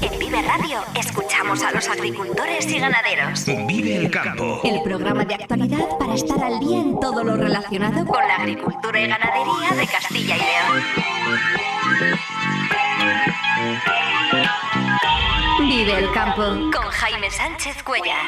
En Vive Radio escuchamos a los agricultores y ganaderos. Vive el Campo. El programa de actualidad para estar al día en todo lo relacionado con la agricultura y ganadería de Castilla y León. Vive el Campo con Jaime Sánchez Cuéllar.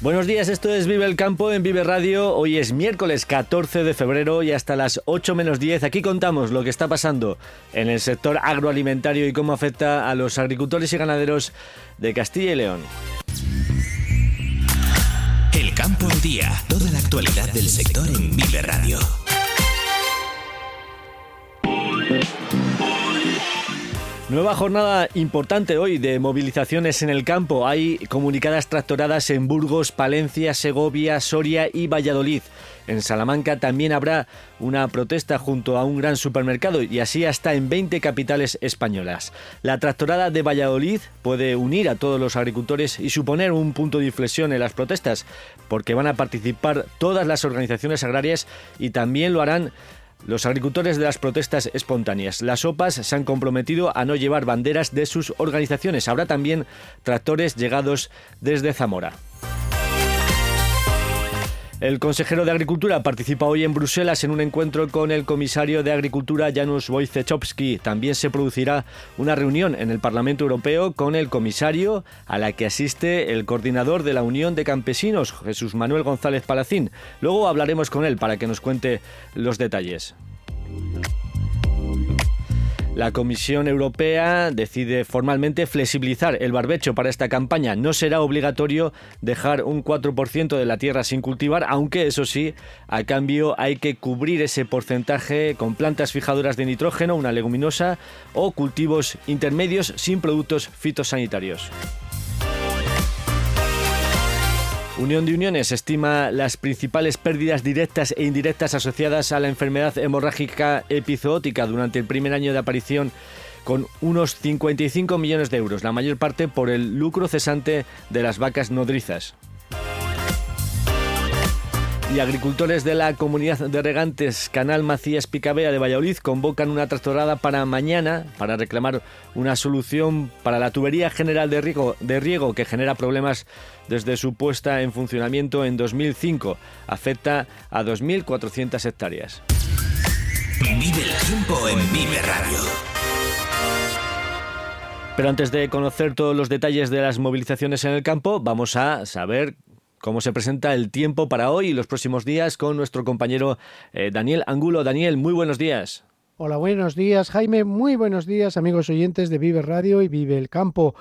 Buenos días, esto es Vive el Campo en Vive Radio. Hoy es miércoles 14 de febrero y hasta las 8 menos 10 aquí contamos lo que está pasando en el sector agroalimentario y cómo afecta a los agricultores y ganaderos de Castilla y León. El Campo al Día, toda la actualidad del sector en Vive Radio. Nueva jornada importante hoy de movilizaciones en el campo. Hay comunicadas tractoradas en Burgos, Palencia, Segovia, Soria y Valladolid. En Salamanca también habrá una protesta junto a un gran supermercado y así hasta en 20 capitales españolas. La tractorada de Valladolid puede unir a todos los agricultores y suponer un punto de inflexión en las protestas, porque van a participar todas las organizaciones agrarias y también lo harán los agricultores de las protestas espontáneas. Las OPAS se han comprometido a no llevar banderas de sus organizaciones. Habrá también tractores llegados desde Zamora. El consejero de Agricultura participa hoy en Bruselas en un encuentro con el comisario de Agricultura, Janusz Wojciechowski. También se producirá una reunión en el Parlamento Europeo con el comisario, a la que asiste el coordinador de la Unión de Campesinos, Jesús Manuel González Palacín. Luego hablaremos con él para que nos cuente los detalles. La Comisión Europea decide formalmente flexibilizar el barbecho para esta campaña. No será obligatorio dejar un 4% de la tierra sin cultivar, aunque eso sí, a cambio hay que cubrir ese porcentaje con plantas fijadoras de nitrógeno, una leguminosa o cultivos intermedios sin productos fitosanitarios. Unión de Uniones estima las principales pérdidas directas e indirectas asociadas a la enfermedad hemorrágica epizootica durante el primer año de aparición, con unos 55 millones de euros, la mayor parte por el lucro cesante de las vacas nodrizas. Y agricultores de la comunidad de regantes Canal Macías Picabea de Valladolid convocan una tractorada para mañana para reclamar una solución para la tubería general de riego que genera problemas desde su puesta en funcionamiento en 2005. Afecta a 2.400 hectáreas. Vive el tiempo en Vive Radio. Pero antes de conocer todos los detalles de las movilizaciones en el campo, vamos a saber cómo se presenta el tiempo para hoy y los próximos días con nuestro compañero Daniel Angulo. Daniel, muy buenos días. Hola, buenos días, Jaime. Muy buenos días, amigos oyentes de Vive Radio y Vive el Campo.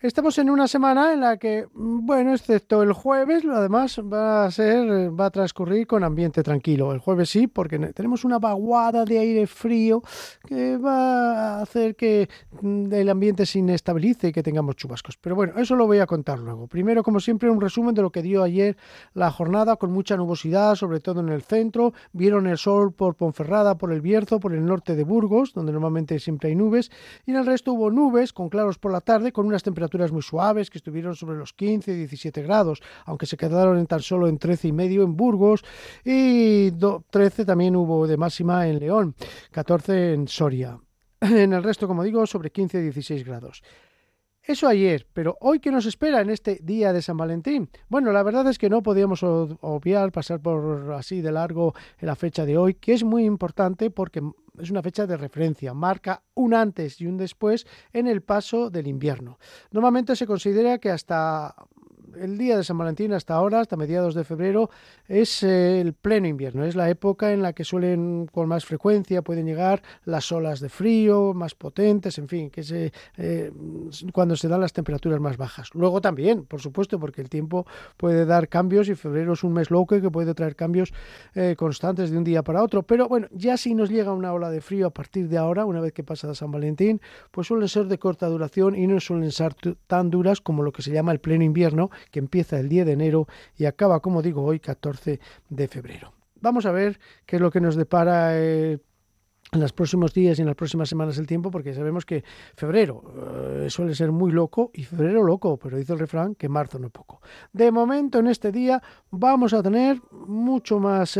Estamos en una semana en la que, bueno, excepto el jueves, lo demás va a transcurrir con ambiente tranquilo. El jueves sí, porque tenemos una vaguada de aire frío que va a hacer que el ambiente se inestabilice y que tengamos chubascos. Pero bueno, eso lo voy a contar luego. Primero, como siempre, un resumen de lo que dio ayer la jornada, con mucha nubosidad, sobre todo en el centro. Vieron el sol por Ponferrada, por el Bierzo, por el norte de Burgos, donde normalmente siempre hay nubes. Y en el resto hubo nubes, con claros por la tarde, con unas temperaturas muy suaves que estuvieron sobre los 15 y 17 grados, aunque se quedaron en tan solo en 13,5 en Burgos y 13 también hubo de máxima en León, 14 en Soria. En el resto, como digo, sobre 15 y 16 grados. Eso ayer, pero hoy, ¿qué nos espera en este día de San Valentín? Bueno, la verdad es que no podíamos obviar, pasar por así de largo la fecha de hoy, que es muy importante porque es una fecha de referencia, marca un antes y un después en el paso del invierno. Normalmente se considera que hasta el día de San Valentín, hasta ahora, hasta mediados de febrero, es el pleno invierno. Es la época en la que suelen, con más frecuencia, pueden llegar las olas de frío más potentes, en fin, que cuando se dan las temperaturas más bajas. Luego también, por supuesto, porque el tiempo puede dar cambios y febrero es un mes loco que puede traer cambios constantes de un día para otro. Pero bueno, ya si nos llega una ola de frío a partir de ahora, una vez que pasa San Valentín, pues suelen ser de corta duración y no suelen ser tan duras como lo que se llama el pleno invierno, que empieza el 10 de enero y acaba, como digo, hoy 14 de febrero. Vamos a ver qué es lo que nos depara en los próximos días y en las próximas semanas el tiempo, porque sabemos que febrero suele ser muy loco, y febrero loco, pero dice el refrán que marzo no poco. De momento, en este día vamos a tener mucho más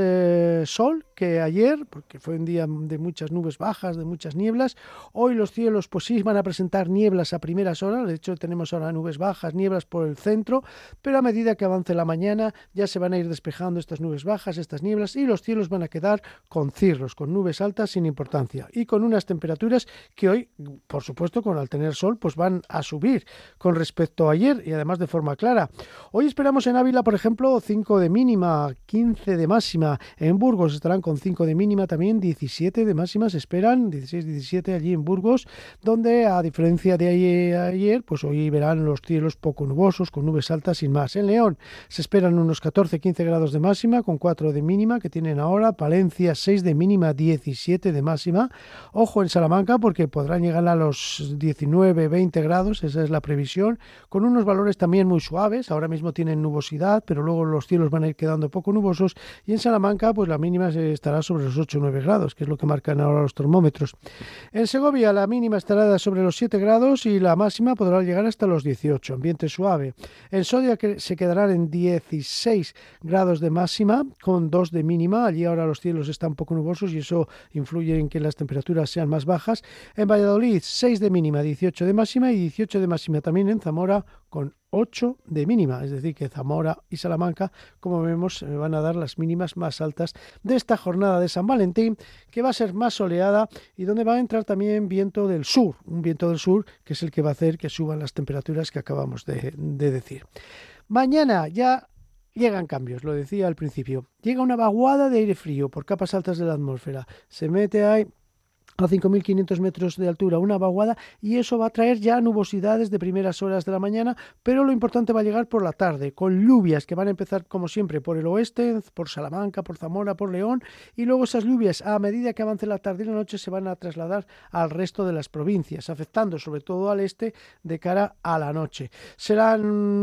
sol que ayer, porque fue un día de muchas nubes bajas, de muchas nieblas. Hoy los cielos pues sí van a presentar nieblas a primeras horas, de hecho tenemos ahora nubes bajas, nieblas por el centro, pero a medida que avance la mañana ya se van a ir despejando estas nubes bajas, estas nieblas, y los cielos van a quedar con cirros, con nubes altas sin importancia, y con unas temperaturas que hoy, por supuesto, con al tener sol, pues van a subir con respecto a ayer, y además de forma clara. Hoy esperamos en Ávila, por ejemplo, 5 de mínima, 15 de máxima. En Burgos estarán con 5 de mínima también, 17 de máxima se esperan, 16-17 allí en Burgos, donde a diferencia de ayer, pues hoy verán los cielos poco nubosos, con nubes altas sin más. En León se esperan unos 14-15 grados de máxima, con 4 de mínima que tienen ahora. Palencia 6 de mínima, 17 de máxima. Ojo en Salamanca, porque podrán llegar a los 19-20 grados, esa es la previsión, con unos valores también muy suaves. Ahora mismo tienen nubosidad, pero luego los cielos van a ir quedando poco nubosos, y en Salamanca pues la mínima estará sobre los 8-9 grados, que es lo que marcan ahora los termómetros. En Segovia la mínima estará sobre los 7 grados y la máxima podrá llegar hasta los 18, ambiente suave. En Soria se quedarán en 16 grados de máxima con 2 de mínima, allí ahora los cielos están poco nubosos y eso influye en que las temperaturas sean más bajas. En Valladolid 6 de mínima, 18 de máxima, y 18 de máxima también en Zamora con 8 de mínima, es decir que Zamora y Salamanca, como vemos, van a dar las mínimas más altas de esta jornada de San Valentín, que va a ser más soleada y donde va a entrar también viento del sur, un viento del sur que es el que va a hacer que suban las temperaturas que acabamos de decir. Mañana ya llegan cambios, lo decía al principio, llega una vaguada de aire frío por capas altas de la atmósfera, se mete ahí a 5.500 metros de altura, una vaguada, y eso va a traer ya nubosidades de primeras horas de la mañana, pero lo importante va a llegar por la tarde, con lluvias que van a empezar, como siempre, por el oeste, por Salamanca, por Zamora, por León, y luego esas lluvias, a medida que avance la tarde y la noche, se van a trasladar al resto de las provincias, afectando sobre todo al este de cara a la noche. Serán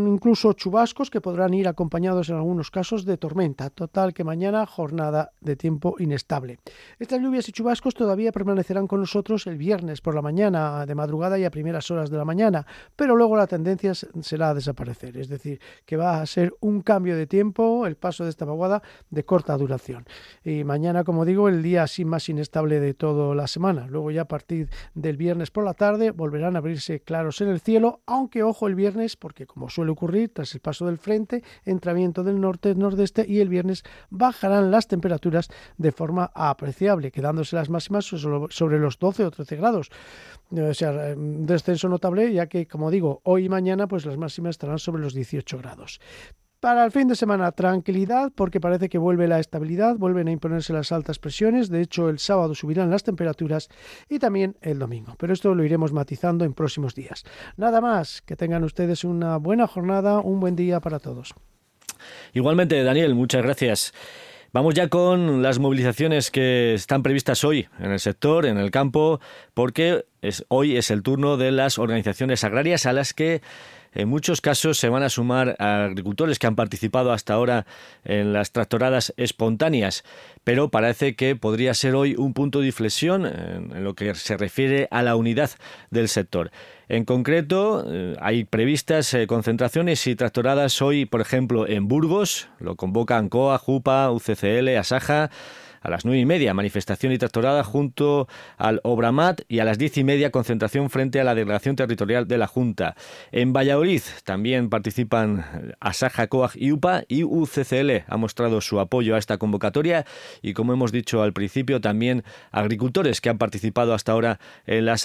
incluso chubascos que podrán ir acompañados en algunos casos de tormenta. Total, que mañana jornada de tiempo inestable. Estas lluvias y chubascos todavía permanecerán con nosotros el viernes por la mañana, de madrugada y a primeras horas de la mañana, pero luego la tendencia será a desaparecer, es decir, que va a ser un cambio de tiempo, el paso de esta vaguada de corta duración. Y mañana, como digo, el día así más inestable de toda la semana. Luego ya a partir del viernes por la tarde volverán a abrirse claros en el cielo, aunque ojo el viernes, porque como suele ocurrir, tras el paso del frente, entra viento del norte-nordeste y el viernes bajarán las temperaturas de forma apreciable, quedándose las máximas sobre los 12 o 13 grados. O sea, un descenso notable, ya que, como digo, hoy y mañana pues las máximas estarán sobre los 18 grados. Para el fin de semana, tranquilidad, porque parece que vuelve la estabilidad, vuelven a imponerse las altas presiones. De hecho, el sábado subirán las temperaturas y también el domingo. Pero esto lo iremos matizando en próximos días. Nada más, que tengan ustedes una buena jornada, un buen día para todos. Igualmente, Daniel, muchas gracias. Vamos ya con las movilizaciones que están previstas hoy en el sector, en el campo, porque hoy es el turno de las organizaciones agrarias, a las que en muchos casos se van a sumar a agricultores que han participado hasta ahora en las tractoradas espontáneas. Pero parece que podría ser hoy un punto de inflexión en lo que se refiere a la unidad del sector. En concreto, hay previstas concentraciones y tractoradas hoy, por ejemplo, en Burgos. Lo convocan COAG, UPA, UCCL, Asaja. A las 9:30, manifestación y tractorada junto al Obramat, y a las 10:30, concentración frente a la delegación territorial de la Junta. En Valladolid también participan Asaja, COAG y UPA, y UCCL ha mostrado su apoyo a esta convocatoria, y como hemos dicho al principio, también agricultores que han participado hasta ahora en las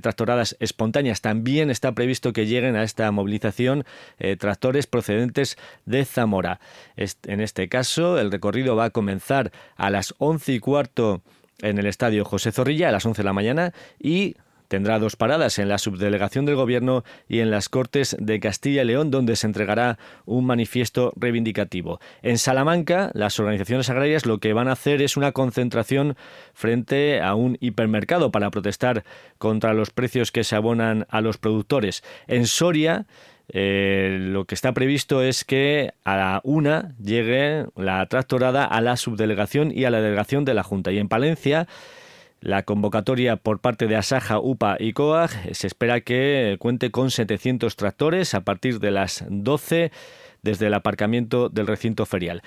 tractoradas espontáneas. También está previsto que lleguen a esta movilización tractores procedentes de Zamora. En este caso, el recorrido va a comenzar a las 11:15 en el estadio José Zorrilla, a las 11 de la mañana, y tendrá 2 paradas en la subdelegación del Gobierno y en las Cortes de Castilla y León, donde se entregará un manifiesto reivindicativo. En Salamanca, las organizaciones agrarias lo que van a hacer es una concentración frente a un hipermercado para protestar contra los precios que se abonan a los productores. En Soria Lo que está previsto es que a la una llegue la tractorada a la subdelegación y a la delegación de la Junta. Y en Palencia, la convocatoria por parte de Asaja, UPA y COAG se espera que cuente con 700 tractores a partir de las 12 desde el aparcamiento del recinto ferial.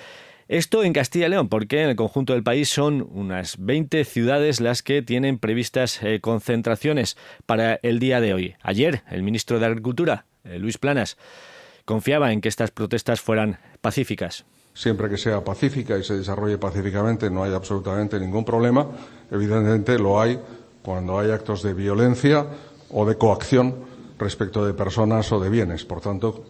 Esto en Castilla y León, porque en el conjunto del país son unas 20 ciudades las que tienen previstas concentraciones para el día de hoy. Ayer, el ministro de Agricultura, Luis Planas, confiaba en que estas protestas fueran pacíficas. Siempre que sea pacífica y se desarrolle pacíficamente no hay absolutamente ningún problema. Evidentemente lo hay cuando hay actos de violencia o de coacción respecto de personas o de bienes. Por tanto,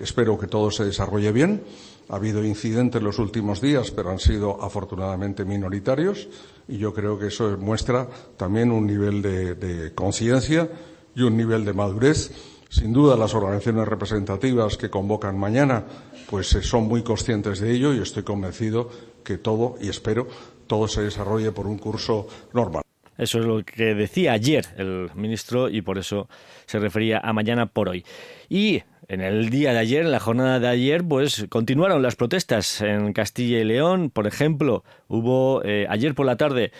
espero que todo se desarrolle bien. Ha habido incidentes en los últimos días, pero han sido afortunadamente minoritarios, y yo creo que eso muestra también un nivel de conciencia y un nivel de madurez. Sin duda, las organizaciones representativas que convocan mañana pues son muy conscientes de ello, y estoy convencido que todo, y espero, todo se desarrolle por un curso normal. Eso es lo que decía ayer el ministro y por eso se refería a mañana por hoy. Y en el día de ayer, en la jornada de ayer, pues continuaron las protestas en Castilla y León. Por ejemplo, hubo ayer por la tarde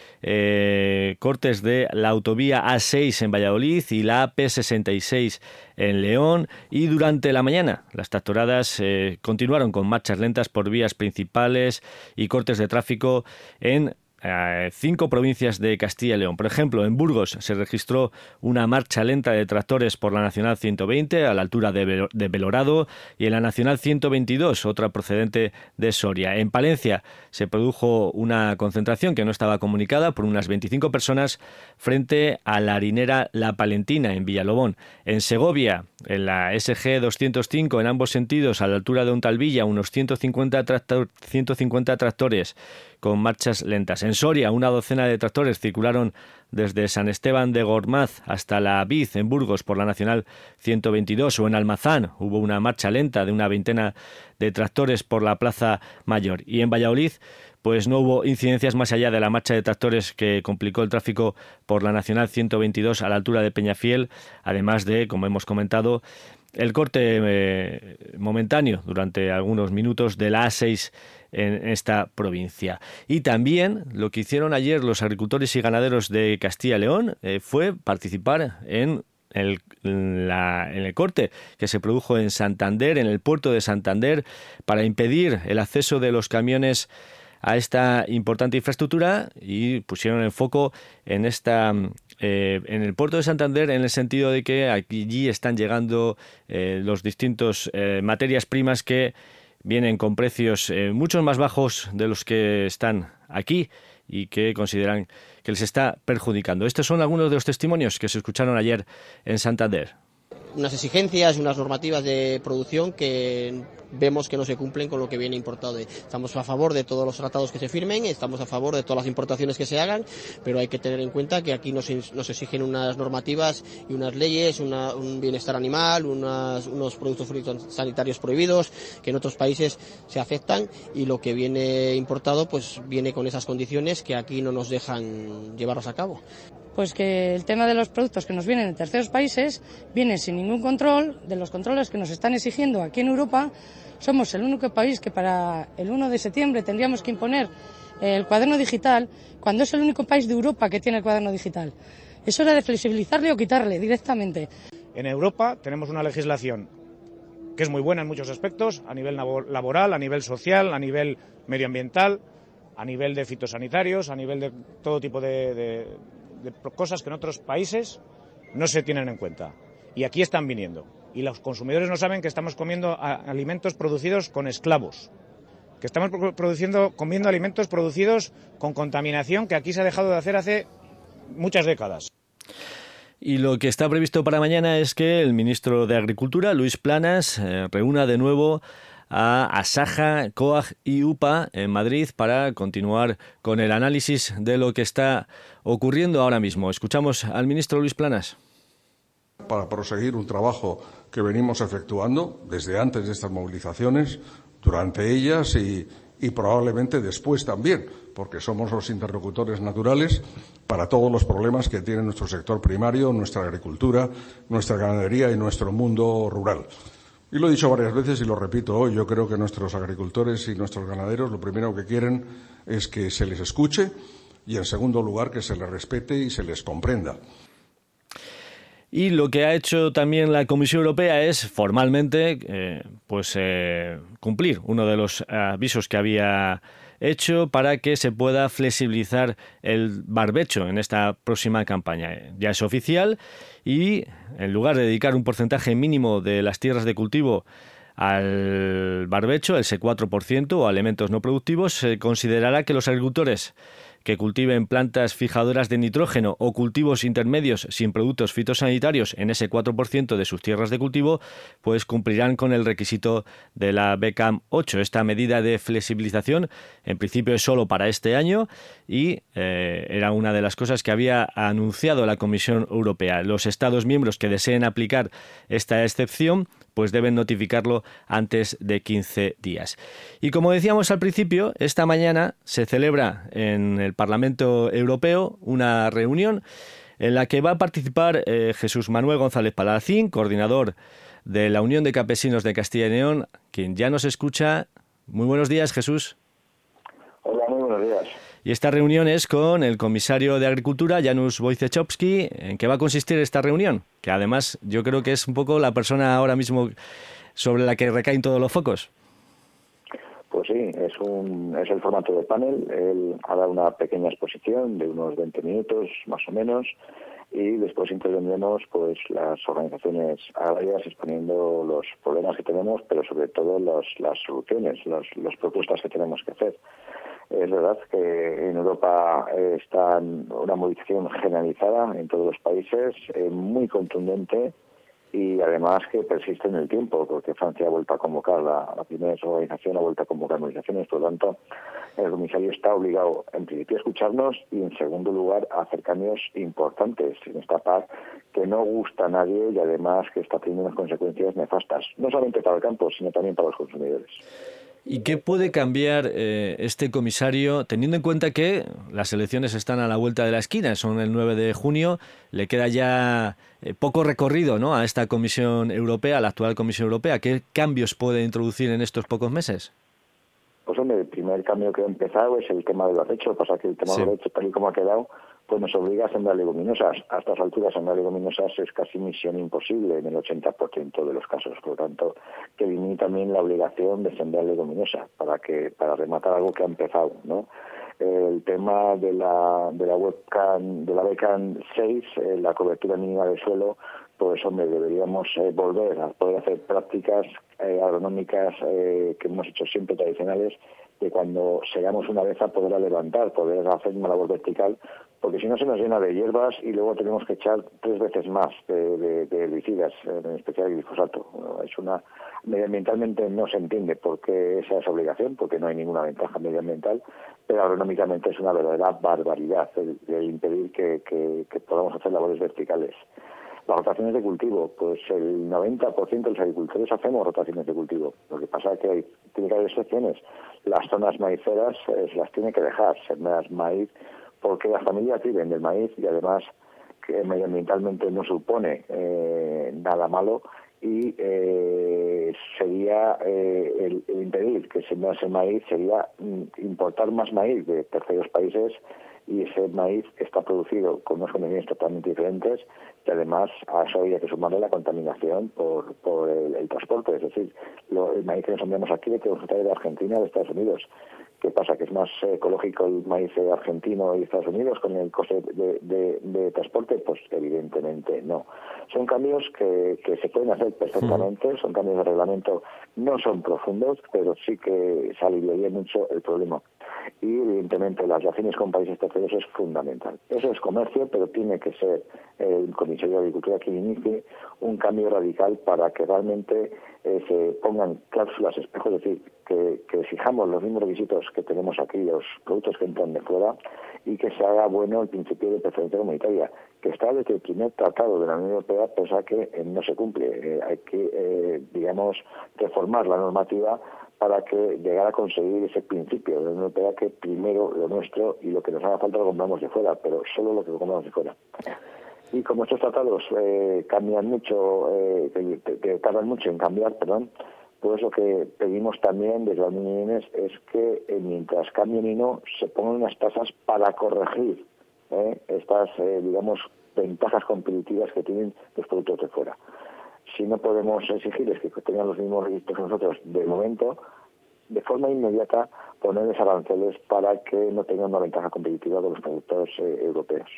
cortes de la autovía A6 en Valladolid y la AP66 en León. Y durante la mañana las tractoradas continuaron con marchas lentas por vías principales y cortes de tráfico en 5 provincias de Castilla y León. Por ejemplo, en Burgos se registró una marcha lenta de tractores por la Nacional 120 a la altura de Belorado, y en la Nacional 122, otra procedente de Soria. En Palencia se produjo una concentración que no estaba comunicada por unas 25 personas frente a la harinera La Palentina en Villalobón. En Segovia, en la SG 205, en ambos sentidos, a la altura de Ontalvilla, unos 150 tractores con marchas lentas. En Soria, una docena de tractores circularon desde San Esteban de Gormaz hasta la Viz, en Burgos, por la Nacional 122. O en Almazán hubo una marcha lenta de una veintena de tractores por la Plaza Mayor. Y en Valladolid, pues no hubo incidencias más allá de la marcha de tractores que complicó el tráfico por la Nacional 122 a la altura de Peñafiel, además de, como hemos comentado, el corte momentáneo durante algunos minutos de la A6 en esta provincia. Y también lo que hicieron ayer los agricultores y ganaderos de Castilla y León fue participar en el corte que se produjo en Santander, en el puerto de Santander, para impedir el acceso de los camiones a esta importante infraestructura, y pusieron el foco en en el puerto de Santander, en el sentido de que allí están llegando los distintos materias primas que vienen con precios mucho más bajos de los que están aquí y que consideran que les está perjudicando. Estos son algunos de los testimonios que se escucharon ayer en Santander. Unas exigencias y unas normativas de producción que vemos que no se cumplen con lo que viene importado. Estamos a favor de todos los tratados que se firmen, estamos a favor de todas las importaciones que se hagan, pero hay que tener en cuenta que aquí nos exigen unas normativas y unas leyes, un bienestar animal, unos productos sanitarios prohibidos que en otros países se aceptan, y lo que viene importado pues viene con esas condiciones que aquí no nos dejan llevarlos a cabo. Pues que el tema de los productos que nos vienen de terceros países viene sin ningún control, de los controles que nos están exigiendo aquí en Europa. Somos el único país que para el 1 de septiembre tendríamos que imponer el cuaderno digital, cuando es el único país de Europa que tiene el cuaderno digital. Es hora de flexibilizarle o quitarle directamente. En Europa tenemos una legislación que es muy buena en muchos aspectos, a nivel laboral, a nivel social, a nivel medioambiental, a nivel de fitosanitarios, a nivel de todo tipo de cosas que en otros países no se tienen en cuenta. Y aquí están viniendo. Y los consumidores no saben que estamos comiendo alimentos producidos con esclavos, que estamos comiendo alimentos producidos con contaminación que aquí se ha dejado de hacer hace muchas décadas. Y lo que está previsto para mañana es que el ministro de Agricultura, Luis Planas, reúna de nuevo a Asaja, COAG y UPA en Madrid para continuar con el análisis de lo que está ocurriendo ahora mismo. Escuchamos al ministro Luis Planas. Para proseguir un trabajo que venimos efectuando desde antes de estas movilizaciones, durante ellas y probablemente después también, porque somos los interlocutores naturales para todos los problemas que tiene nuestro sector primario, nuestra agricultura, nuestra ganadería y nuestro mundo rural. Y lo he dicho varias veces y lo repito hoy, yo creo que nuestros agricultores y nuestros ganaderos lo primero que quieren es que se les escuche y, en segundo lugar, que se les respete y se les comprenda. Y lo que ha hecho también la Comisión Europea es formalmente cumplir uno de los avisos que había hecho para que se pueda flexibilizar el barbecho en esta próxima campaña. Ya es oficial y en lugar de dedicar un porcentaje mínimo de las tierras de cultivo al barbecho, ese 4% o a elementos no productivos, se considerará que los agricultores que cultiven plantas fijadoras de nitrógeno o cultivos intermedios sin productos fitosanitarios en ese 4% de sus tierras de cultivo, pues cumplirán con el requisito de la BECAM 8. Esta medida de flexibilización, en principio, es solo para este año y era una de las cosas que había anunciado la Comisión Europea. Los Estados miembros que deseen aplicar esta excepción pues deben notificarlo antes de 15 días. Y como decíamos al principio, esta mañana se celebra en el Parlamento Europeo una reunión en la que va a participar Jesús Manuel González Palacín, coordinador de la Unión de Campesinos de Castilla y León, quien ya nos escucha. Muy buenos días, Jesús. Hola, muy buenos días. Y esta reunión es con el comisario de Agricultura, Janusz Wojciechowski. ¿En qué va a consistir esta reunión? Que además yo creo que es un poco la persona ahora mismo sobre la que recaen todos los focos. Pues sí, es el formato del panel. Él ha dado una pequeña exposición de unos 20 minutos más o menos y después intervendremos pues las organizaciones agrarias exponiendo los problemas que tenemos, pero sobre todo las soluciones, las propuestas que tenemos que hacer. Es verdad que en Europa está una modificación generalizada en todos los países, muy contundente y además que persiste en el tiempo, porque Francia ha vuelto a convocar la primera organización, ha vuelto a convocar movilizaciones, por lo tanto el comisario está obligado en principio a escucharnos y en segundo lugar a hacer cambios importantes en esta PAC que no gusta a nadie y además que está teniendo unas consecuencias nefastas, no solamente para el campo sino también para los consumidores. ¿Y qué puede cambiar este comisario, teniendo en cuenta que las elecciones están a la vuelta de la esquina, son el 9 de junio, le queda ya poco recorrido, ¿no?, a esta Comisión Europea, a la actual Comisión Europea? ¿Qué cambios puede introducir en estos pocos meses? Pues hombre, el primer cambio que ha empezado es el tema del barbecho, pasa que el tema del barbecho, tal y como ha quedado, pues nos obliga a sembrar leguminosas. A estas alturas, sembrar leguminosas es casi misión imposible en el 80% de los casos. Por lo tanto, que viene también la obligación de sembrar leguminosas para rematar algo que ha empezado, ¿no? El tema de la webcam, de la BECAM 6, la cobertura mínima de suelo, pues hombre, deberíamos volver a poder hacer prácticas agronómicas que hemos hecho siempre tradicionales, de cuando seamos una vez a poder levantar, poder hacer una labor vertical, porque si no se nos llena de hierbas y luego tenemos que echar 3 veces más de herbicidas, en especial el glifosato. Bueno, es una medioambientalmente no se entiende por qué esa es obligación, porque no hay ninguna ventaja medioambiental, pero agronómicamente es una verdadera barbaridad el impedir que podamos hacer labores verticales. Las rotaciones de cultivo, pues el 90% de los agricultores hacemos rotaciones de cultivo. Lo que pasa es que tiene que haber excepciones. Las zonas maiceras se las tiene que dejar, sembrar maíz, porque las familias viven del maíz y además que medioambientalmente no supone nada malo y sería el impedir que sembrase maíz, sería importar más maíz de terceros países. Y ese maíz está producido con unas condiciones totalmente diferentes y además a eso había que sumarle la contaminación por el transporte. Es decir, el maíz que nos enviamos aquí le tenemos que traer de Argentina o de Estados Unidos. ¿Qué pasa? ¿Que es más ecológico el maíz argentino y Estados Unidos con el coste de transporte? Pues evidentemente no. Son cambios que se pueden hacer perfectamente, son cambios de reglamento, no son profundos, pero sí que se aliviaría mucho el problema. Y evidentemente las relaciones con países terceros es fundamental. Eso es comercio, pero tiene que ser el Comisario de Agricultura quien inicie un cambio radical para que realmente se pongan cláusulas espejo, es decir, que exijamos los mismos requisitos que tenemos aquí, los productos que entran de fuera, y que se haga bueno el principio de preferencia comunitaria, que está desde el primer tratado de la Unión Europea, pese que no se cumple. Hay que, reformar la normativa para que llegara a conseguir ese principio de la Unión Europea, que primero lo nuestro y lo que nos haga falta lo compramos de fuera, pero solo lo que compramos de fuera. Y como estos tratados cambian mucho, que tardan mucho en cambiar, pues lo que pedimos también desde la Unión de Uniones es que mientras cambien y no, se pongan unas tasas para corregir estas, digamos, ventajas competitivas que tienen los productos de fuera. Si no podemos exigirles que tengan los mismos requisitos que nosotros de momento, de forma inmediata ponerles aranceles para que no tengan una ventaja competitiva con los productos europeos.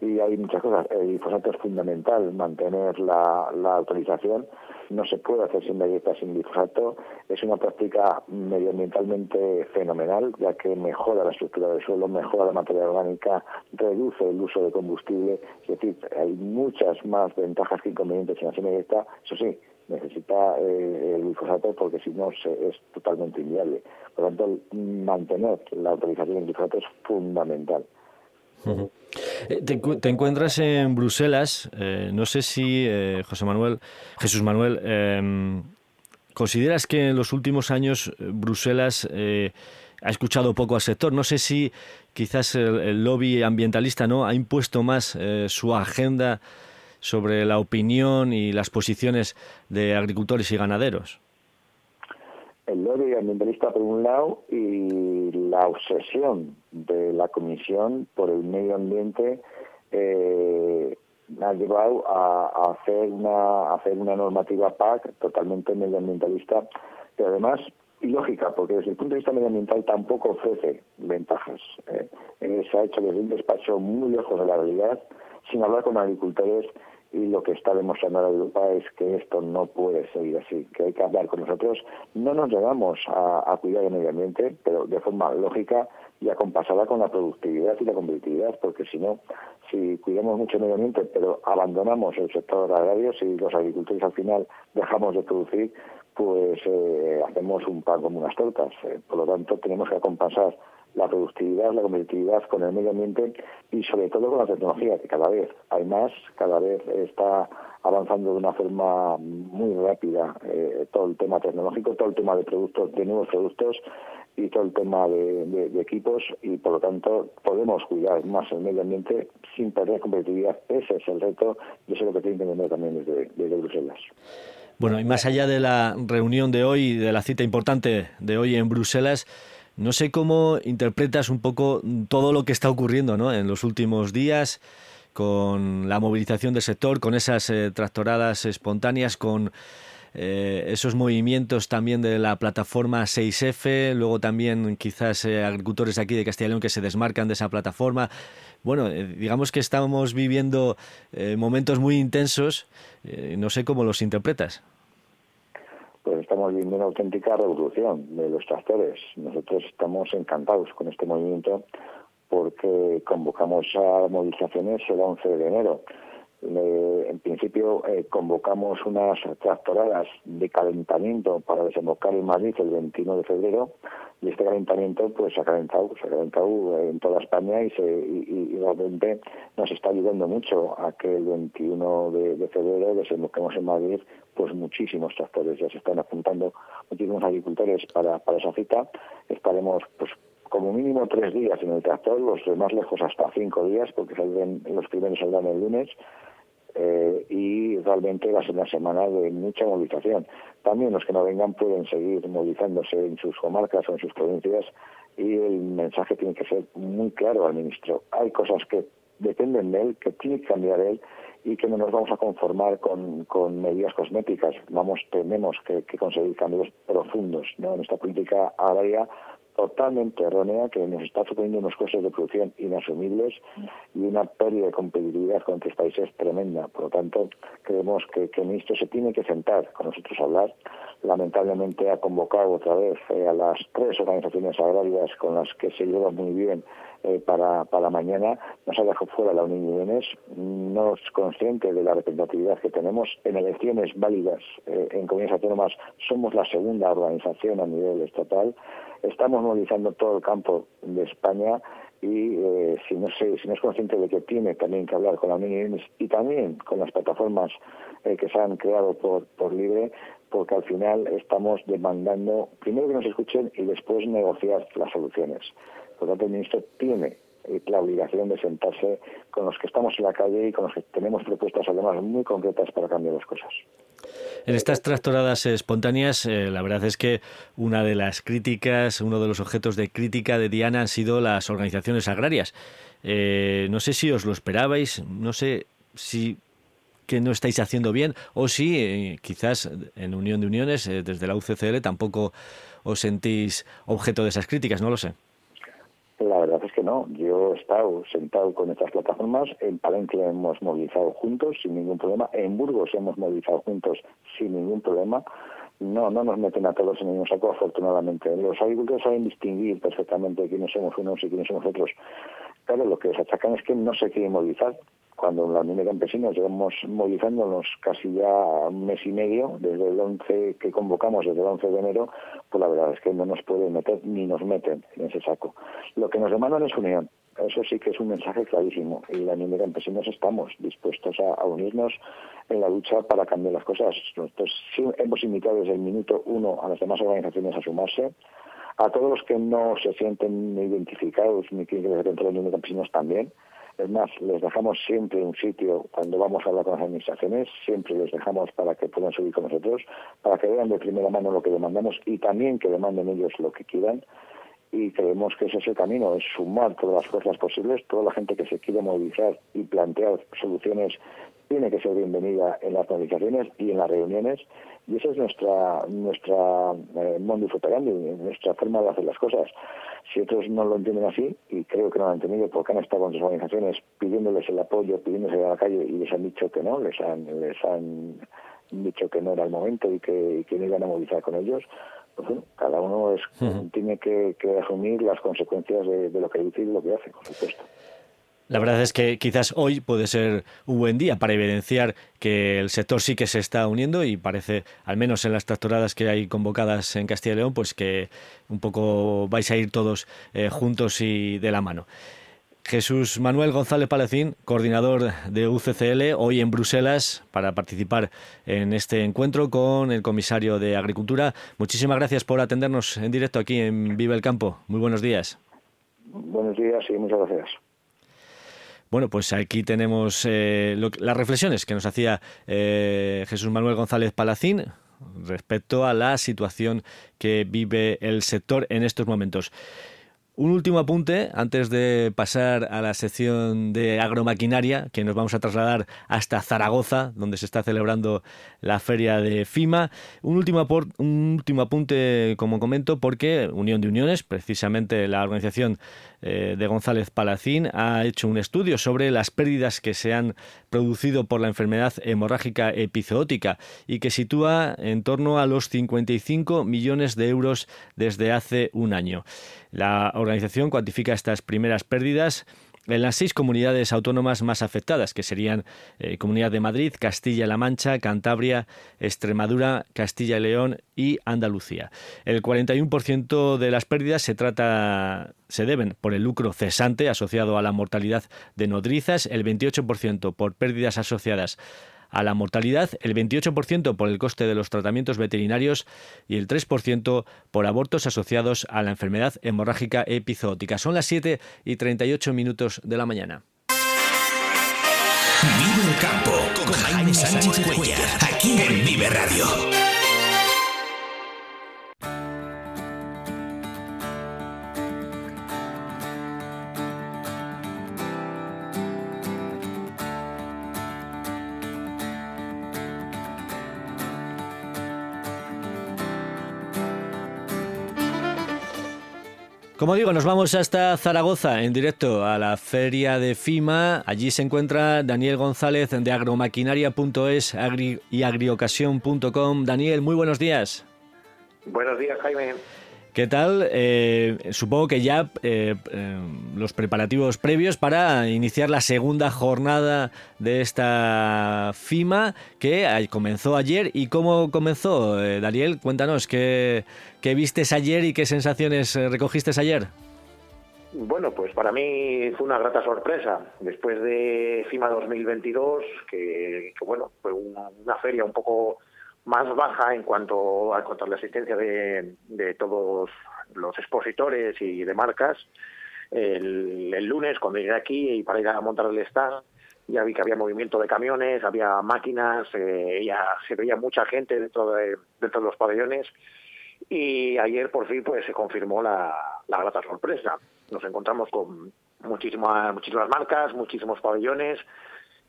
Y hay muchas cosas. El glifosato es fundamental, mantener la autorización. No se puede hacer sin dieta sin glifosato. Es una práctica medioambientalmente fenomenal, ya que mejora la estructura del suelo, mejora la materia orgánica, reduce el uso de combustible. Es decir, hay muchas más ventajas que inconvenientes en la semilla. Eso sí, necesita el glifosato, porque si no es totalmente inviable. Por lo tanto, mantener la autorización del glifosato es fundamental. Uh-huh. Te encuentras en Bruselas. No sé si Jesús Manuel, consideras que en los últimos años Bruselas ha escuchado poco al sector. No sé si quizás el lobby ambientalista no ha impuesto más su agenda sobre la opinión y las posiciones de agricultores y ganaderos. El lobby ambientalista por un lado y la obsesión de la Comisión por el medio ambiente ha llevado a hacer una normativa PAC totalmente medioambientalista, pero además ilógica, porque desde el punto de vista medioambiental tampoco ofrece ventajas. Se ha hecho desde un despacho muy lejos de la realidad, sin hablar con agricultores, y lo que está demostrando la Europa es que esto no puede seguir así, que hay que hablar con nosotros. No nos llegamos a cuidar el medio ambiente, pero de forma lógica y acompasada con la productividad y la competitividad, porque si cuidamos mucho el medio ambiente, pero abandonamos el sector agrario, si los agricultores al final dejamos de producir, pues hacemos un pan como unas tortas. Por lo tanto, tenemos que acompasar la productividad, la competitividad con el medio ambiente y sobre todo con la tecnología, que cada vez hay más, cada vez está avanzando de una forma muy rápida todo el tema tecnológico, todo el tema de productos, de nuevos productos y todo el tema de equipos, y por lo tanto podemos cuidar más el medio ambiente sin perder competitividad. Ese es el reto y eso es lo que tienen que entender también desde Bruselas. Bueno, y más allá de la reunión de hoy, de la cita importante de hoy en Bruselas, no sé cómo interpretas un poco todo lo que está ocurriendo, ¿no?, en los últimos días, con la movilización del sector, con esas tractoradas espontáneas, con esos movimientos también de la plataforma 6F, luego también quizás agricultores aquí de Castilla y León que se desmarcan de esa plataforma. Bueno, digamos que estamos viviendo momentos muy intensos, no sé cómo los interpretas. Pues estamos viviendo una auténtica revolución de los tractores. Nosotros estamos encantados con este movimiento porque convocamos a movilizaciones el 11 de enero. En principio convocamos unas tractoradas de calentamiento para desembocar en Madrid el 21 de febrero y este calentamiento pues se ha calentado en toda España y realmente nos está ayudando mucho a que el 21 de febrero desemboquemos en Madrid pues muchísimos tractores. Ya se están apuntando muchísimos agricultores para esa cita. Estaremos pues como mínimo 3 días en el tractor, los más lejos hasta 5 días, porque los primeros saldrán el lunes, y realmente va a ser una semana de mucha movilización. También los que no vengan pueden seguir movilizándose en sus comarcas o en sus provincias, y el mensaje tiene que ser muy claro al ministro. Hay cosas que dependen de él, que tiene que cambiar él, y que no nos vamos a conformar con medidas cosméticas. Tenemos que conseguir cambios profundos, ¿no?, en esta política agraria totalmente errónea, que nos está suponiendo unos costes de producción inasumibles y una pérdida de competitividad con otros países tremenda. Por lo tanto, creemos que el ministro se tiene que sentar con nosotros a hablar. Lamentablemente ha convocado otra vez a las 3 organizaciones agrarias con las que se lleva muy bien para mañana. Nos ha dejado fuera la Unión de Uniones. No es consciente de la representatividad que tenemos. En elecciones válidas en comunidades autónomas somos la segunda organización a nivel estatal. Estamos movilizando todo el campo de España y si no es consciente de que tiene también que hablar con la Unión de Uniones y también con las plataformas que se han creado por Libre, porque al final estamos demandando primero que nos escuchen y después negociar las soluciones. Por lo tanto, el ministro tiene la obligación de sentarse con los que estamos en la calle y con los que tenemos propuestas además muy concretas para cambiar las cosas. En estas tractoradas espontáneas, la verdad es que una de las críticas, uno de los objetos de crítica de Diana han sido las organizaciones agrarias. No sé si os lo esperabais, no sé si que no estáis haciendo bien o si quizás en Unión de Uniones, desde la UCCL, tampoco os sentís objeto de esas críticas, no lo sé. La verdad es que no. Yo he estado sentado con estas plataformas. En Palencia hemos movilizado juntos sin ningún problema. En Burgos hemos movilizado juntos sin ningún problema. No nos meten a todos en el mismo saco, afortunadamente. Los agricultores saben distinguir perfectamente quiénes somos unos y quiénes somos otros. Claro, lo que les achacan es que no se quieren movilizar. Cuando en la Unión de Campesinos llevamos movilizándonos casi ya un mes y medio, desde el 11 que convocamos, desde el 11 de enero, pues la verdad es que no nos pueden meter ni nos meten en ese saco. Lo que nos demandan es unión. Eso sí que es un mensaje clarísimo. Y la Unión de Campesinos estamos dispuestos a unirnos en la lucha para cambiar las cosas. Nosotros sí hemos invitado desde el minuto uno a las demás organizaciones a sumarse. A todos los que no se sienten ni identificados ni quieren que dentro de la Unión de Campesinos también. Es más, les dejamos siempre un sitio cuando vamos a hablar con las administraciones, siempre les dejamos para que puedan subir con nosotros, para que vean de primera mano lo que demandamos y también que demanden ellos lo que quieran. Y creemos que ese es el camino, es sumar todas las fuerzas posibles. Toda la gente que se quiere movilizar y plantear soluciones tiene que ser bienvenida en las movilizaciones y en las reuniones. Y esa es nuestra modus operandi, nuestra forma de hacer las cosas. Si otros no lo entienden así, y creo que no lo han entendido porque han estado con sus organizaciones pidiéndoles el apoyo, pidiéndose a la calle y les han dicho que no, les han dicho que no era el momento y que no iban a movilizar con ellos, pues bueno, cada uno tiene que asumir las consecuencias de lo que dice y lo que hace, por supuesto. La verdad es que quizás hoy puede ser un buen día para evidenciar que el sector sí que se está uniendo y parece, al menos en las tractoradas que hay convocadas en Castilla y León, pues que un poco vais a ir todos juntos y de la mano. Jesús Manuel González Palacín, coordinador de UCCL, hoy en Bruselas para participar en este encuentro con el comisario de Agricultura. Muchísimas gracias por atendernos en directo aquí en Vive el Campo. Muy buenos días. Buenos días y muchas gracias. Bueno, pues aquí tenemos las reflexiones que nos hacía Jesús Manuel González Palacín respecto a la situación que vive el sector en estos momentos. Un último apunte antes de pasar a la sección de agromaquinaria, que nos vamos a trasladar hasta Zaragoza, donde se está celebrando la feria de FIMA. Un último apunte, como comento, porque Unión de Uniones, precisamente la organización de González Palacín, ha hecho un estudio sobre las pérdidas que se han producido por la enfermedad hemorrágica epizootica y que sitúa en torno a los 55 millones de euros desde hace un año. La organización cuantifica estas primeras pérdidas en las 6 comunidades autónomas más afectadas, que serían Comunidad de Madrid, Castilla-La Mancha, Cantabria, Extremadura, Castilla y León y Andalucía. El 41% de las pérdidas se deben por el lucro cesante asociado a la mortalidad de nodrizas, el 28% por pérdidas asociadas a la mortalidad, el 28% por el coste de los tratamientos veterinarios y el 3% por abortos asociados a la enfermedad hemorrágica epizootica. Son las 7:38 de la mañana. Vive el campo con Jaime Sánchez Cuéllar, aquí en Vive Radio. Como digo, nos vamos hasta Zaragoza en directo a la feria de FIMA. Allí se encuentra Daniel González de agromaquinaria.es y agriocasion.com. Daniel, muy buenos días. Buenos días, Jaime. ¿Qué tal? Supongo que ya los preparativos previos para iniciar la segunda jornada de esta FIMA que comenzó ayer. ¿Y cómo comenzó, Daniel? Cuéntanos, ¿Qué vistes ayer y qué sensaciones recogiste ayer? Bueno, pues para mí fue una grata sorpresa. Después de FIMA 2022, que bueno, fue una feria un poco más baja en cuanto a la asistencia de todos los expositores y de marcas, el lunes, cuando llegué aquí y para ir a montar el stand, ya vi que había movimiento de camiones, había máquinas, ya se veía mucha gente dentro de los pabellones. Y ayer, por fin, pues se confirmó la grata sorpresa. Nos encontramos con muchísimas marcas, muchísimos pabellones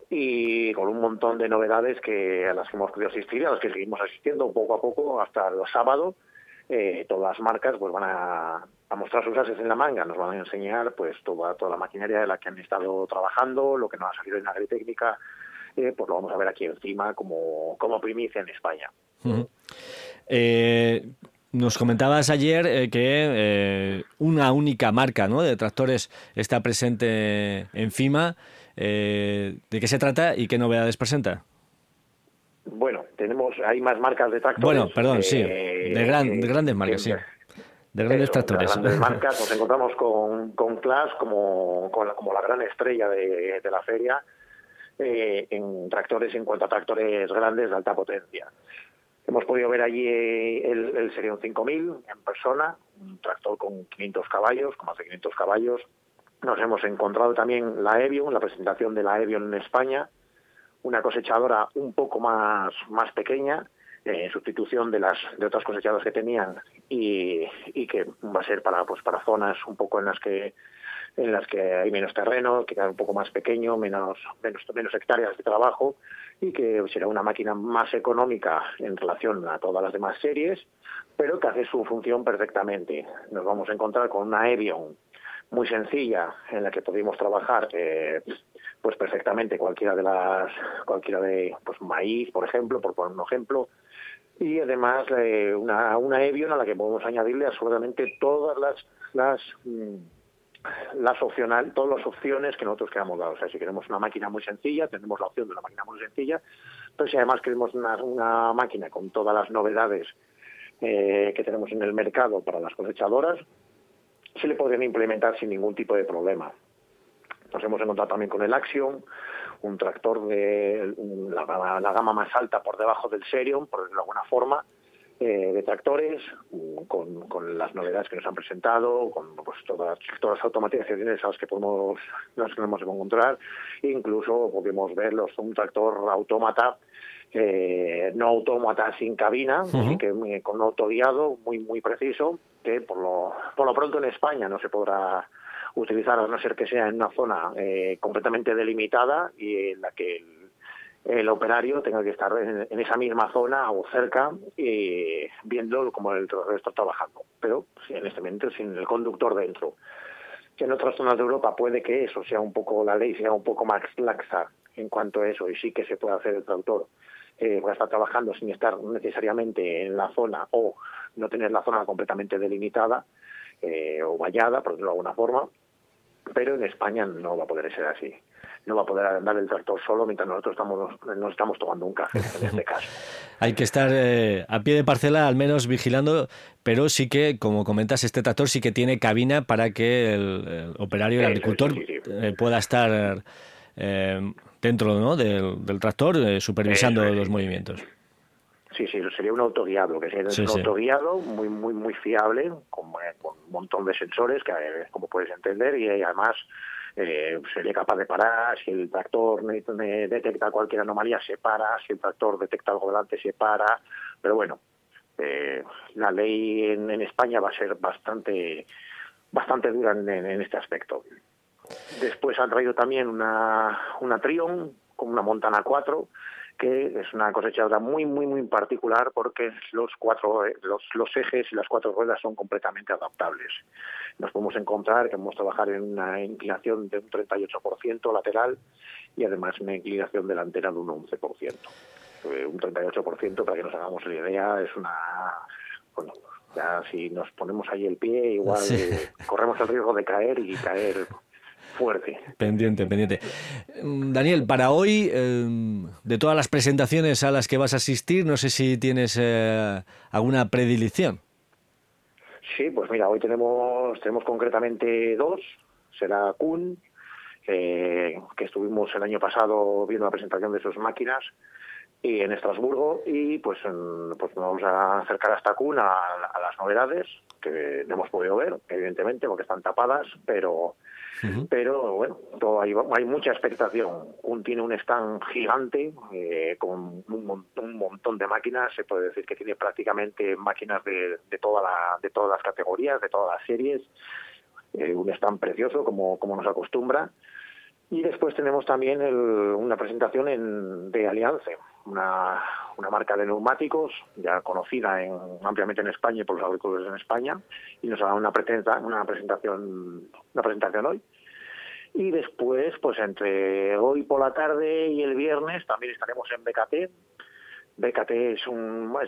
y con un montón de novedades a las que hemos podido asistir, a las que seguimos asistiendo poco a poco hasta el sábado. Todas las marcas pues van a mostrar sus ases en la manga, nos van a enseñar pues toda la maquinaria de la que han estado trabajando, lo que nos ha salido en Agritechnica, pues lo vamos a ver aquí encima como primicia en España. Uh-huh. Nos comentabas ayer que una única marca, ¿no?, de tractores está presente en FIMA. ¿De qué se trata y qué novedades presenta? Bueno, hay más marcas de tractores. Bueno, perdón, sí, de grandes marcas, sí. De grandes tractores. De grandes marcas. Nos encontramos con Claas como la gran estrella de la feria en tractores, en cuanto a tractores grandes de alta potencia. Hemos podido ver allí el Serión 5000 en persona, un tractor con 500 caballos, con más de 500 caballos. Nos hemos encontrado también la Evion, la presentación de la Evion en España, una cosechadora un poco más pequeña, en sustitución de otras cosechadoras que tenían y que va a ser para zonas un poco en las que hay menos terreno, que queda un poco más pequeño, menos hectáreas de trabajo, y que será una máquina más económica en relación a todas las demás series, pero que hace su función perfectamente. Nos vamos a encontrar con una Evion muy sencilla, en la que pudimos trabajar pues perfectamente cualquiera de pues maíz, por ejemplo, por poner un ejemplo, y además una Evion a la que podemos añadirle absolutamente todas las opciones que nosotros queramos dar. O sea, si queremos una máquina muy sencilla, tenemos la opción de una máquina muy sencilla, pero si además queremos una máquina con todas las novedades que tenemos en el mercado para las cosechadoras, se le podrían implementar sin ningún tipo de problema. Nos hemos encontrado también con el Axion, un tractor de la gama más alta por debajo del Serión, por decirlo de alguna forma, de tractores, con las novedades que nos han presentado, con pues, todas las automatizaciones a las que podemos encontrar. Incluso podemos ver un tractor autómata, no autómata, sin cabina, uh-huh, que con auto guiado muy, muy preciso, que por lo pronto en España no se podrá utilizar, a no ser que sea en una zona completamente delimitada y en la que el operario tenga que estar en esa misma zona o cerca, viendo cómo el tractor está trabajando, pero en este momento sin el conductor dentro. Que en otras zonas de Europa puede que eso sea la ley sea un poco más laxa en cuanto a eso, y sí que se puede hacer el tractor va a estar trabajando sin estar necesariamente en la zona, o no tener la zona completamente delimitada o vallada, por decirlo de alguna forma, pero en España no va a poder ser así. No va a poder andar el tractor solo mientras nosotros no estamos tomando un café, en este caso. Hay que estar a pie de parcela, al menos vigilando, pero sí que, como comentas, este tractor sí que tiene cabina para que el operario, el agricultor, sí. Pueda estar dentro, ¿no?, del tractor, supervisando los movimientos. Sí, sería un autoguiado, autoguiado muy, muy, muy fiable, con un montón de sensores, que como puedes entender, y además sería capaz de parar. Si el tractor detecta cualquier anomalía, se para; si el tractor detecta algo delante, se para. Pero bueno, la ley en España va a ser bastante dura en este aspecto. Después han traído también una Trion, con una Montana 4, que es una cosechadora muy, muy, muy particular, porque los ejes y las cuatro ruedas son completamente adaptables. Nos podemos encontrar que vamos a trabajar en una inclinación de un 38% lateral, y además una inclinación delantera de un 11%. Un 38%, para que nos hagamos la idea, es una... Bueno, ya si nos ponemos ahí el pie, igual sí, corremos el riesgo de caer fuerte. Pendiente. Daniel, para hoy, de todas las presentaciones a las que vas a asistir, no sé si tienes alguna predilección. Sí, pues mira, hoy tenemos concretamente dos. Será Kuhn, que estuvimos el año pasado viendo la presentación de sus máquinas, y en Estrasburgo, y pues nos vamos a acercar hasta Kuhn a las novedades que no hemos podido ver, evidentemente, porque están tapadas, pero bueno, hay mucha expectación. Kuhn tiene un stand gigante con un montón de máquinas. Se puede decir que tiene prácticamente máquinas de todas las categorías, de todas las series, un stand precioso como nos acostumbra. Y después tenemos también una presentación de Aliance, una marca de neumáticos ya conocida ampliamente en España y por los agricultores en España, y nos ha dado una presentación hoy. Y después, pues entre hoy por la tarde y el viernes también estaremos en BKT. BKT es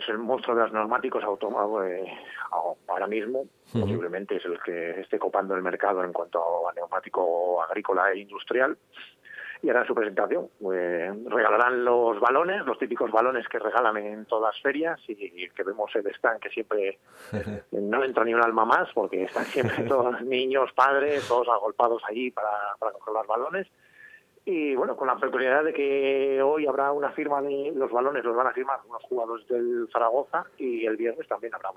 el monstruo de los neumáticos ahora mismo, posiblemente es el que esté copando el mercado en cuanto a neumático agrícola e industrial, y hará su presentación. Regalarán los balones, los típicos balones que regalan en todas las ferias, y que vemos el stand que siempre no entra ni un alma más, porque están siempre todos niños, padres, todos agolpados allí para coger los balones. Y bueno, con la peculiaridad de que hoy habrá una firma de los balones, los van a firmar unos jugadores del Zaragoza, y el viernes también habrá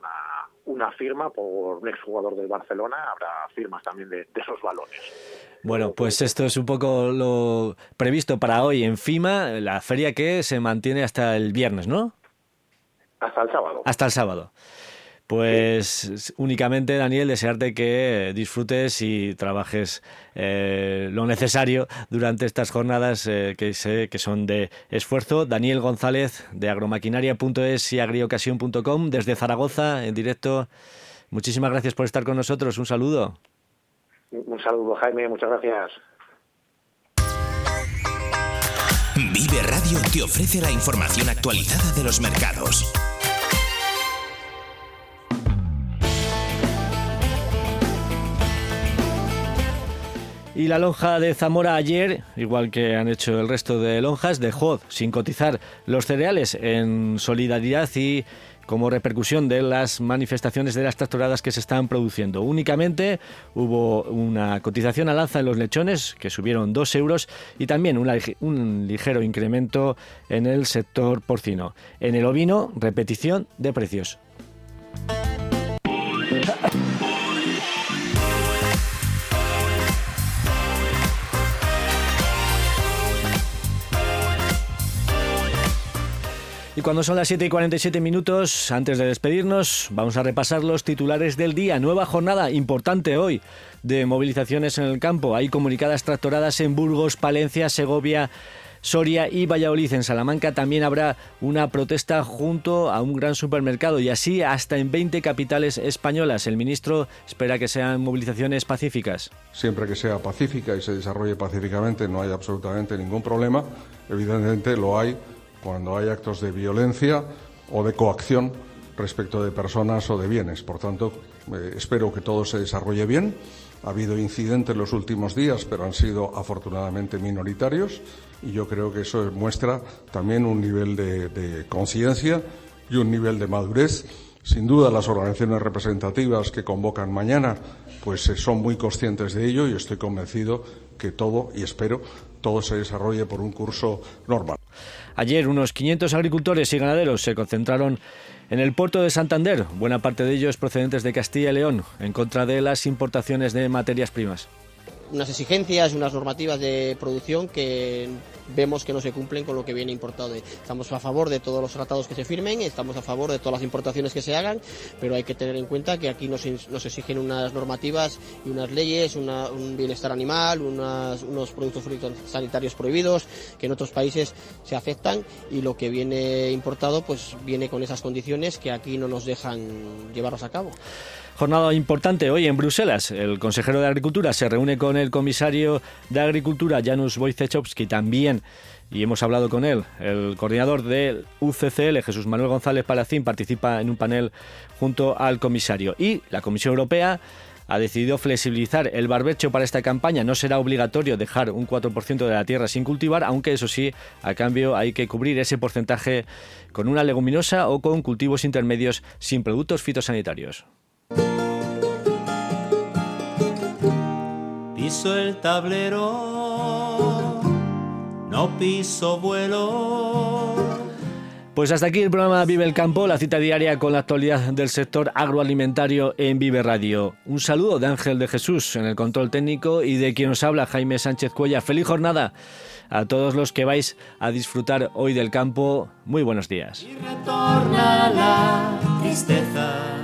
una firma por un exjugador del Barcelona, habrá firmas también de esos balones. Bueno, pues esto es un poco lo previsto para hoy en FIMA, la feria que se mantiene hasta el viernes, ¿no? Hasta el sábado. Hasta el sábado. Pues únicamente, Daniel, desearte que disfrutes y trabajes lo necesario durante estas jornadas que sé que son de esfuerzo. Daniel González, de agromaquinaria.es y agriocasion.com, desde Zaragoza, en directo. Muchísimas gracias por estar con nosotros. Un saludo. Un saludo, Jaime. Muchas gracias. Vive Radio te ofrece la información actualizada de los mercados. Y la lonja de Zamora ayer, igual que han hecho el resto de lonjas, dejó sin cotizar los cereales en solidaridad y como repercusión de las manifestaciones de las tractoradas que se están produciendo. Únicamente hubo una cotización al alza en los lechones, que subieron 2 euros, y también un ligero incremento en el sector porcino. En el ovino, repetición de precios. Y cuando son las 7:47, antes de despedirnos, vamos a repasar los titulares del día. Nueva jornada importante hoy de movilizaciones en el campo. Hay comunicadas tractoradas en Burgos, Palencia, Segovia, Soria y Valladolid. En Salamanca también habrá una protesta junto a un gran supermercado, y así hasta en 20 capitales españolas. El ministro espera que sean movilizaciones pacíficas. Siempre que sea pacífica y se desarrolle pacíficamente no hay absolutamente ningún problema. Evidentemente lo hay cuando hay actos de violencia o de coacción respecto de personas o de bienes. Por tanto, espero que todo se desarrolle bien. Ha habido incidentes los últimos días, pero han sido afortunadamente minoritarios, y yo creo que eso muestra también un nivel de conciencia y un nivel de madurez. Sin duda, las organizaciones representativas que convocan mañana pues son muy conscientes de ello, y estoy convencido que todo, y espero, todo se desarrolle por un curso normal. Ayer unos 500 agricultores y ganaderos se concentraron en el puerto de Santander, buena parte de ellos procedentes de Castilla y León, en contra de las importaciones de materias primas. Unas exigencias, unas normativas de producción que vemos que no se cumplen con lo que viene importado. Estamos a favor de todos los tratados que se firmen, estamos a favor de todas las importaciones que se hagan, pero hay que tener en cuenta que aquí nos exigen unas normativas y unas leyes, un bienestar animal, unos productos sanitarios prohibidos que en otros países se aceptan, y lo que viene importado pues viene con esas condiciones que aquí no nos dejan llevarlos a cabo. Jornada importante hoy en Bruselas. El consejero de Agricultura se reúne con el comisario de Agricultura, Janusz Wojciechowski, también, y hemos hablado con él. El coordinador del UCCL, Jesús Manuel González Palacín, participa en un panel junto al comisario. Y la Comisión Europea ha decidido flexibilizar el barbecho para esta campaña. No será obligatorio dejar un 4% de la tierra sin cultivar, aunque eso sí, a cambio hay que cubrir ese porcentaje con una leguminosa o con cultivos intermedios sin productos fitosanitarios. Piso el tablero, no piso vuelo, Pues hasta aquí el programa Vive el Campo, la cita diaria con la actualidad del sector agroalimentario en Vive Radio. Un saludo de Ángel de Jesús en el control técnico y de quien nos habla, Jaime Sánchez Cuéllar. ¡Feliz jornada a todos los que vais a disfrutar hoy del campo! Muy buenos días. Y retorna la tristeza.